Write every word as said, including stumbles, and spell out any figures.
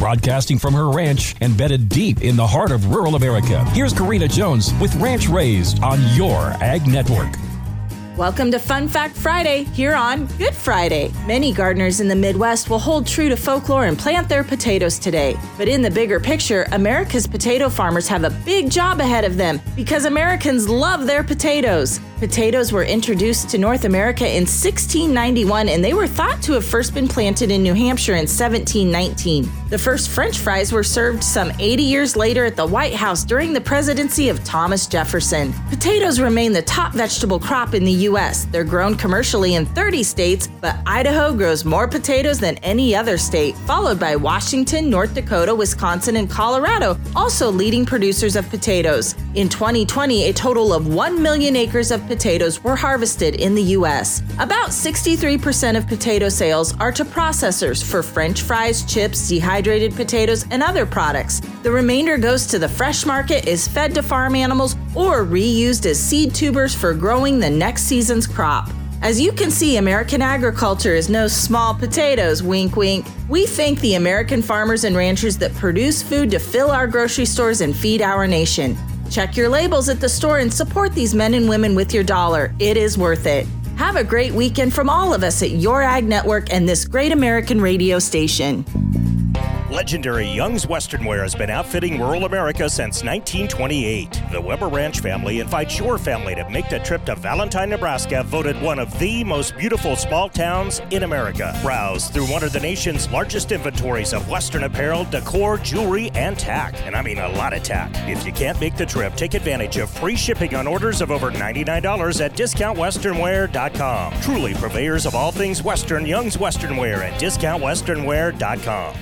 broadcasting from her ranch embedded deep in the heart of rural America. Here's Karina Jones with Ranch Raised on Your Ag Network. Welcome to Fun Fact Friday here on Good Friday. Many gardeners in the Midwest will hold true to folklore and plant their potatoes today. But in the bigger picture, America's potato farmers have a big job ahead of them because Americans love their potatoes. Potatoes were introduced to North America in sixteen ninety-one, and they were thought to have first been planted in New Hampshire in seventeen nineteen. The first French fries were served some eighty years later at the White House during the presidency of Thomas Jefferson. Potatoes remain the top vegetable crop in the U S They're grown commercially in thirty states, but Idaho grows more potatoes than any other state, followed by Washington, North Dakota, Wisconsin, and Colorado, also leading producers of potatoes. In twenty twenty, a total of one million acres of potatoes were harvested in the U S About sixty-three percent of potato sales are to processors for French fries, chips, dehydrated potatoes, and other products. The remainder goes to the fresh market, is fed to farm animals, or reused as seed tubers for growing the next season's crop. As you can see, American agriculture is no small potatoes, wink, wink. We thank the American farmers and ranchers that produce food to fill our grocery stores and feed our nation. Check your labels at the store and support these men and women with your dollar. It is worth it. Have a great weekend from all of us at Your Ag Network and this great American radio station. Legendary Young's Western Wear has been outfitting rural America since nineteen twenty-eight. The Weber Ranch family invites your family to make the trip to Valentine, Nebraska, voted one of the most beautiful small towns in America. Browse through one of the nation's largest inventories of Western apparel, decor, jewelry, and tack. And I mean a lot of tack. If you can't make the trip, take advantage of free shipping on orders of over ninety-nine dollars at discount western wear dot com. Truly purveyors of all things Western, Young's Western Wear at discount western wear dot com.